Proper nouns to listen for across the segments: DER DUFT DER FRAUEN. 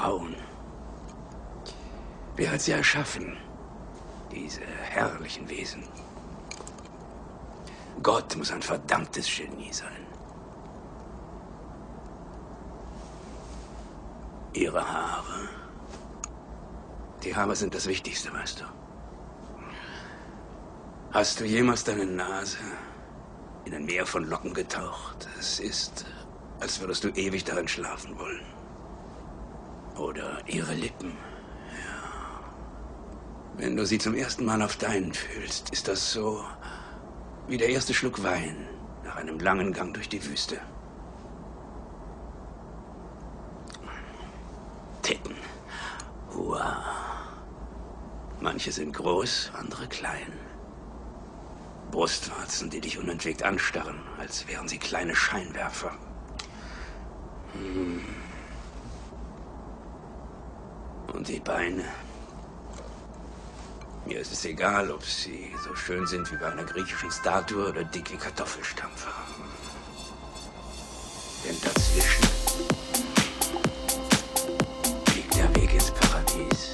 Frauen. Wer hat sie erschaffen, diese herrlichen Wesen? Gott muss ein verdammtes Genie sein. Ihre Haare. Die Haare sind das Wichtigste, weißt du. Hast du jemals deine Nase in ein Meer von Locken getaucht? Es ist, als würdest du ewig darin schlafen wollen. Oder ihre Lippen. Ja. Wenn du sie zum ersten Mal auf deinen fühlst, ist das so wie der erste Schluck Wein nach einem langen Gang durch die Wüste. Titten. Wow. Manche sind groß, andere klein. Brustwarzen, die dich unentwegt anstarren, als wären sie kleine Scheinwerfer. Hm. Und die Beine. Mir ist es egal, ob sie so schön sind wie bei einer griechischen Statue oder dick wie Kartoffelstampfer. Denn dazwischen liegt der Weg ins Paradies.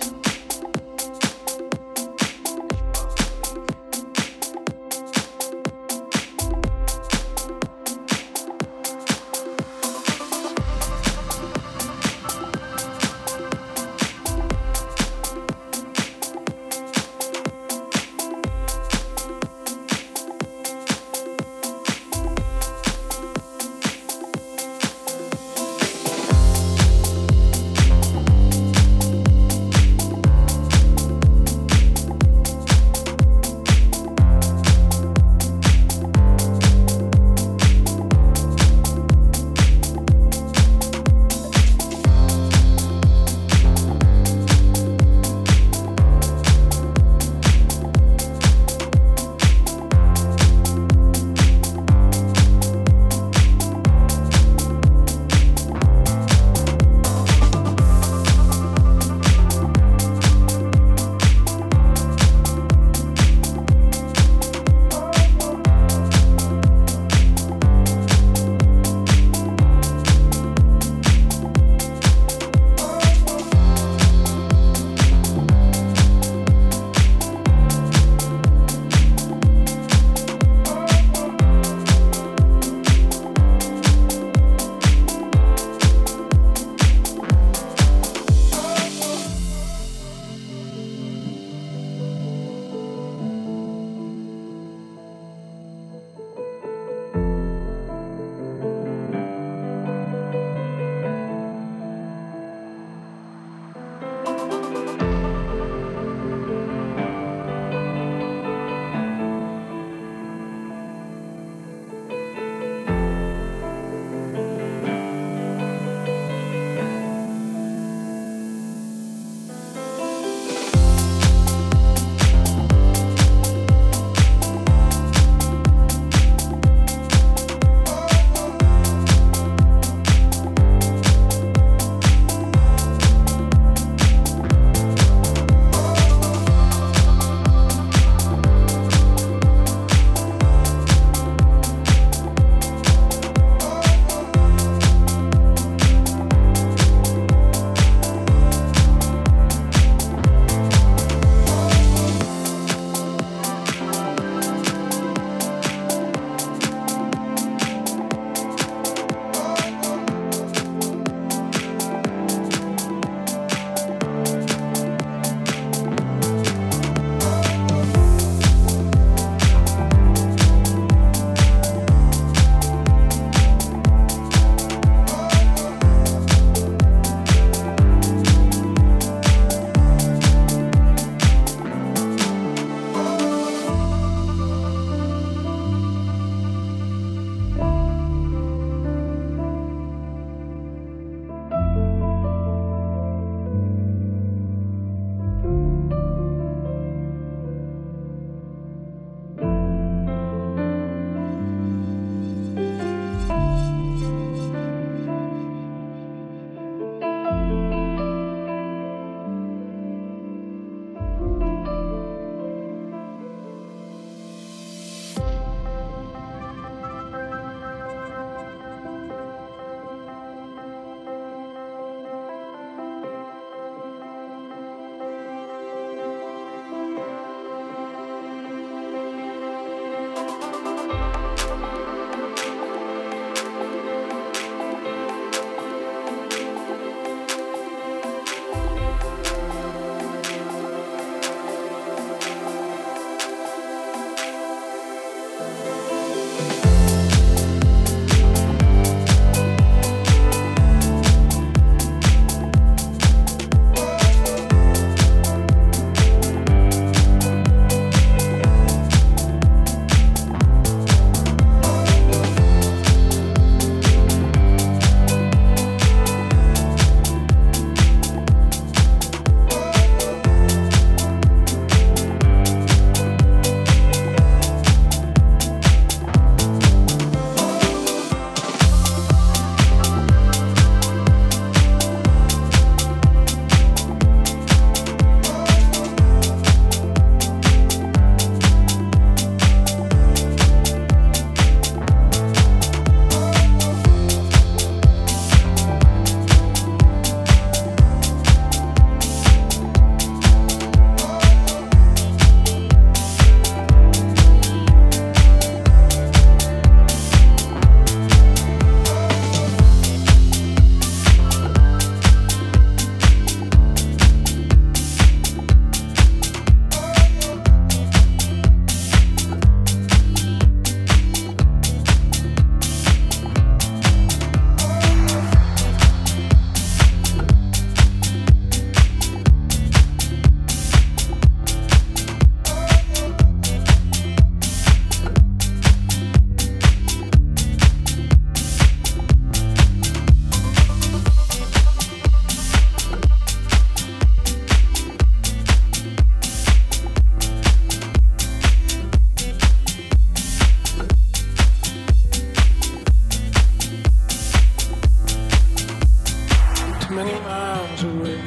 many miles away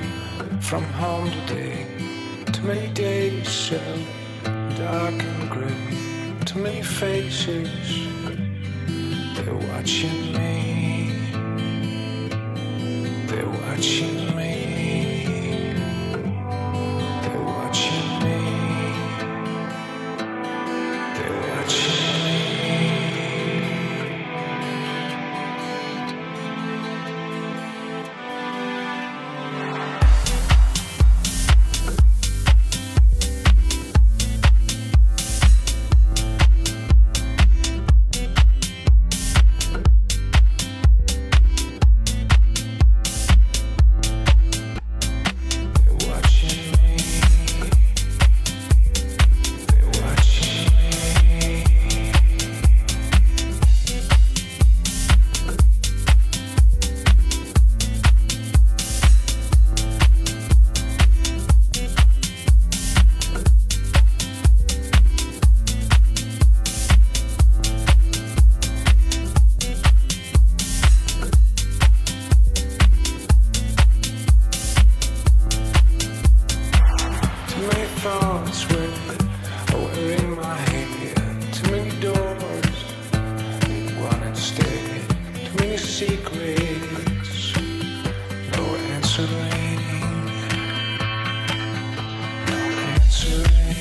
from home today. Too many days settled, dark and grey. Too many faces, they're watching me. They're watching me. They're watching me. They're watching me. Secrets, no answer waiting, no answer away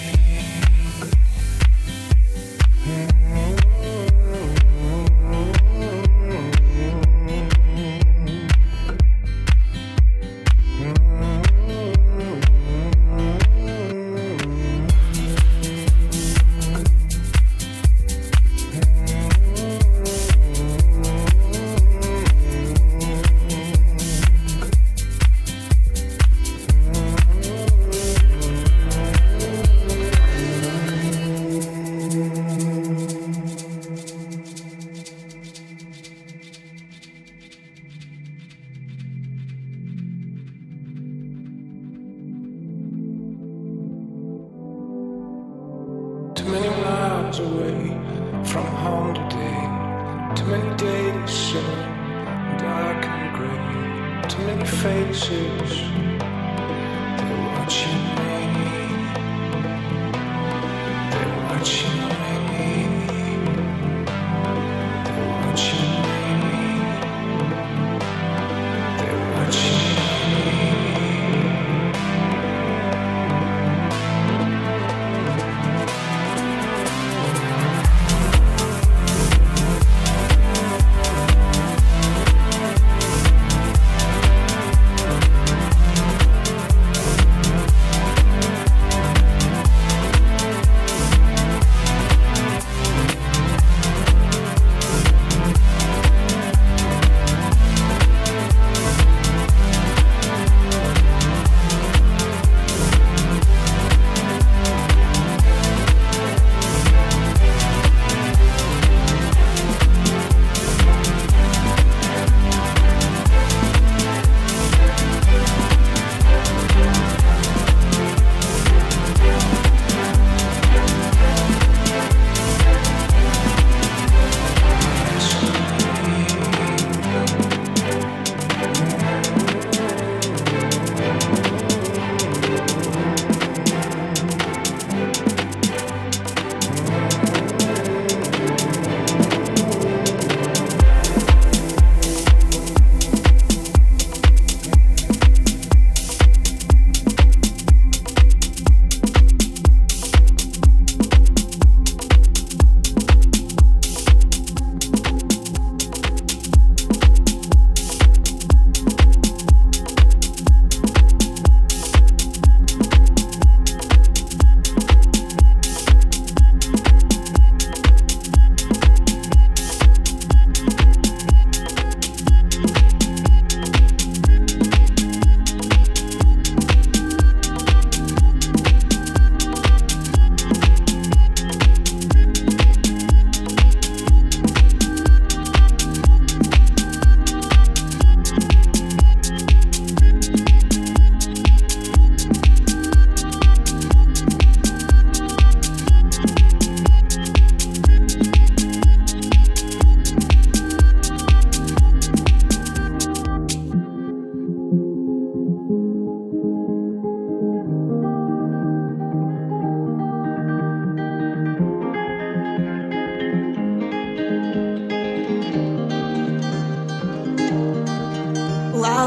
from home today. Too many days so dark and grey. Too many faces, they're watching me. They're watching me. They're watching me. They're watching me.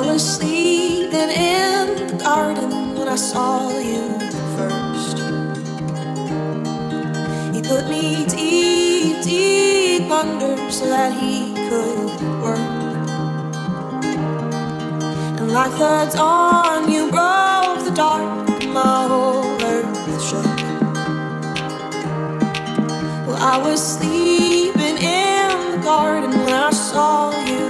fell asleep and in the garden when I saw you first. He put me deep, deep under so that he could work. And like the dawn, you broke the dark, my whole earth shook. Well, I was sleeping in the garden when I saw you.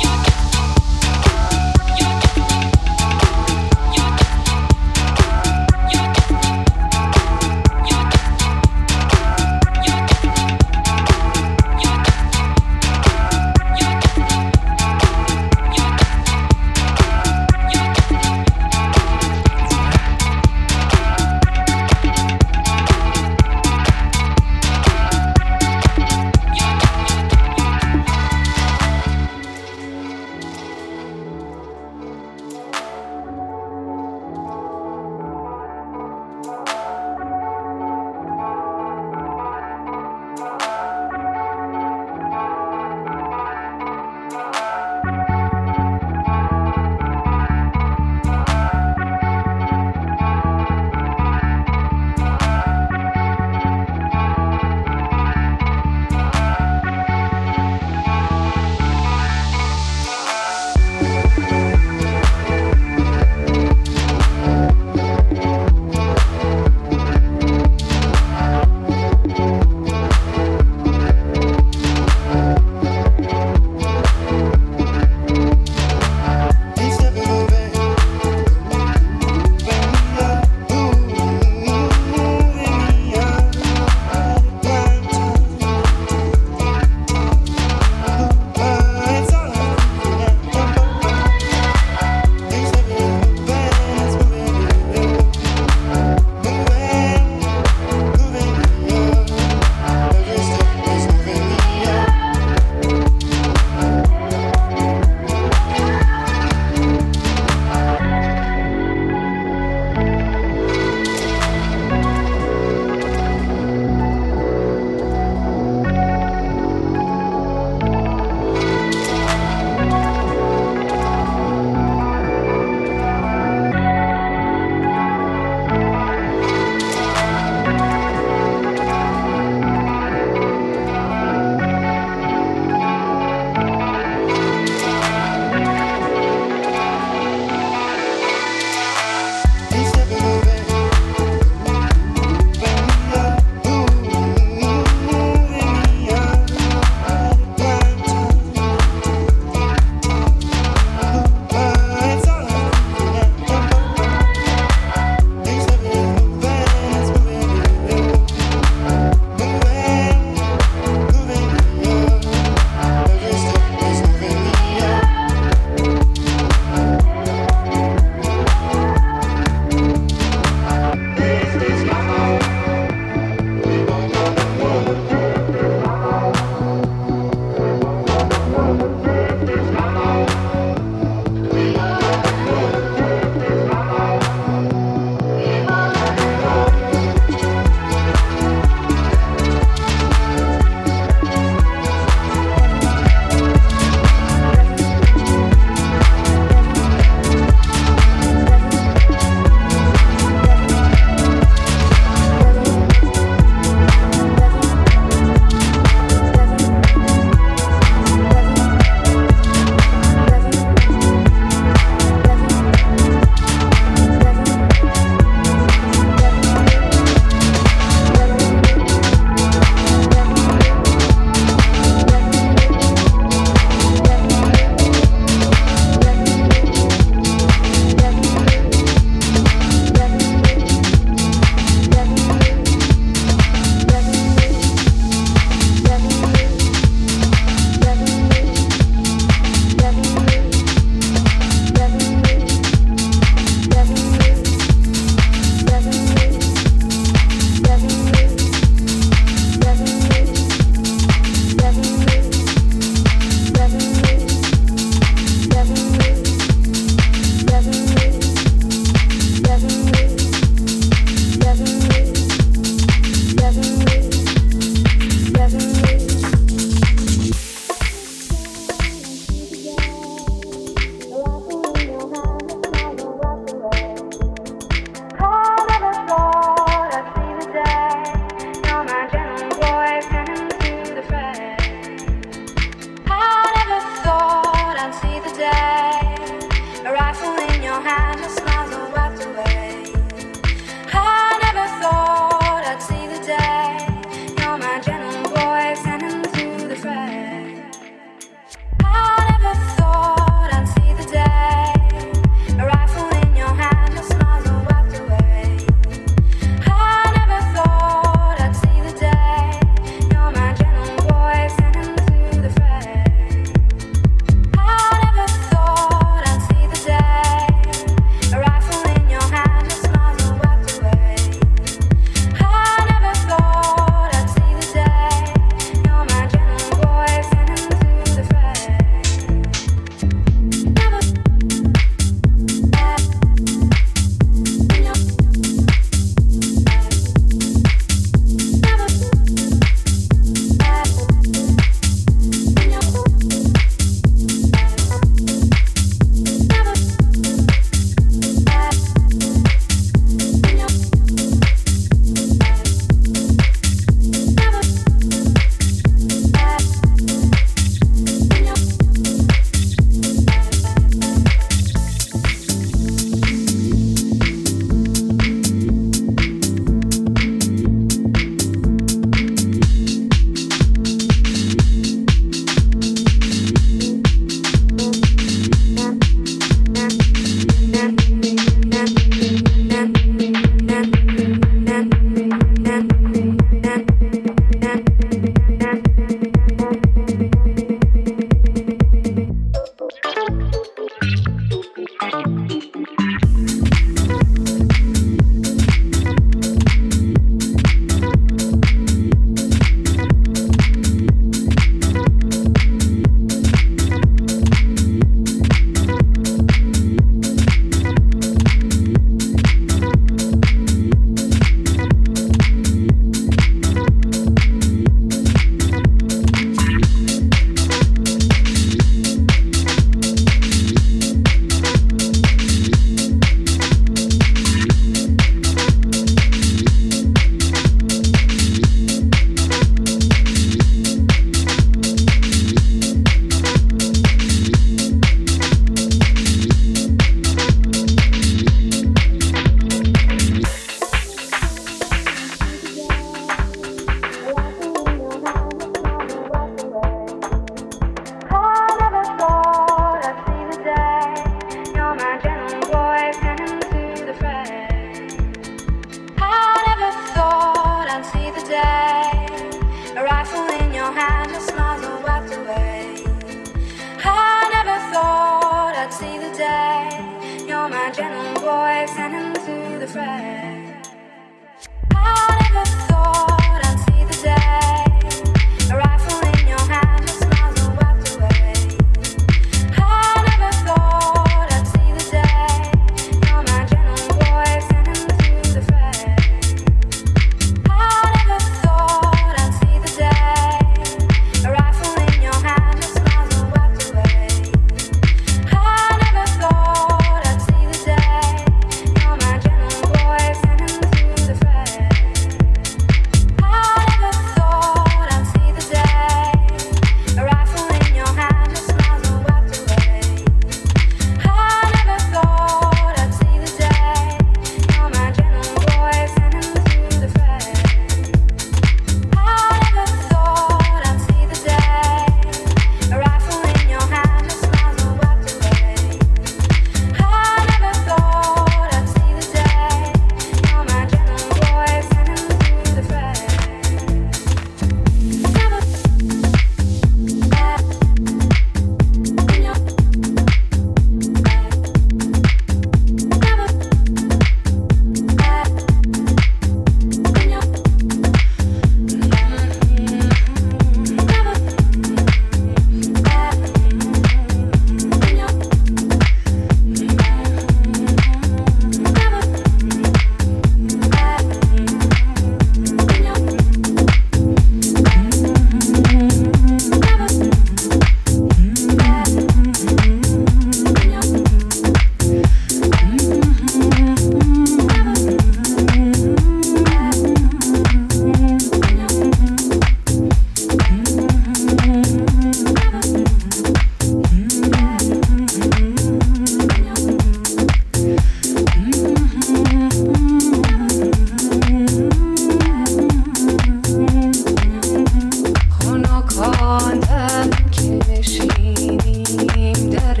آدم که نشینیم در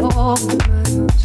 باغ من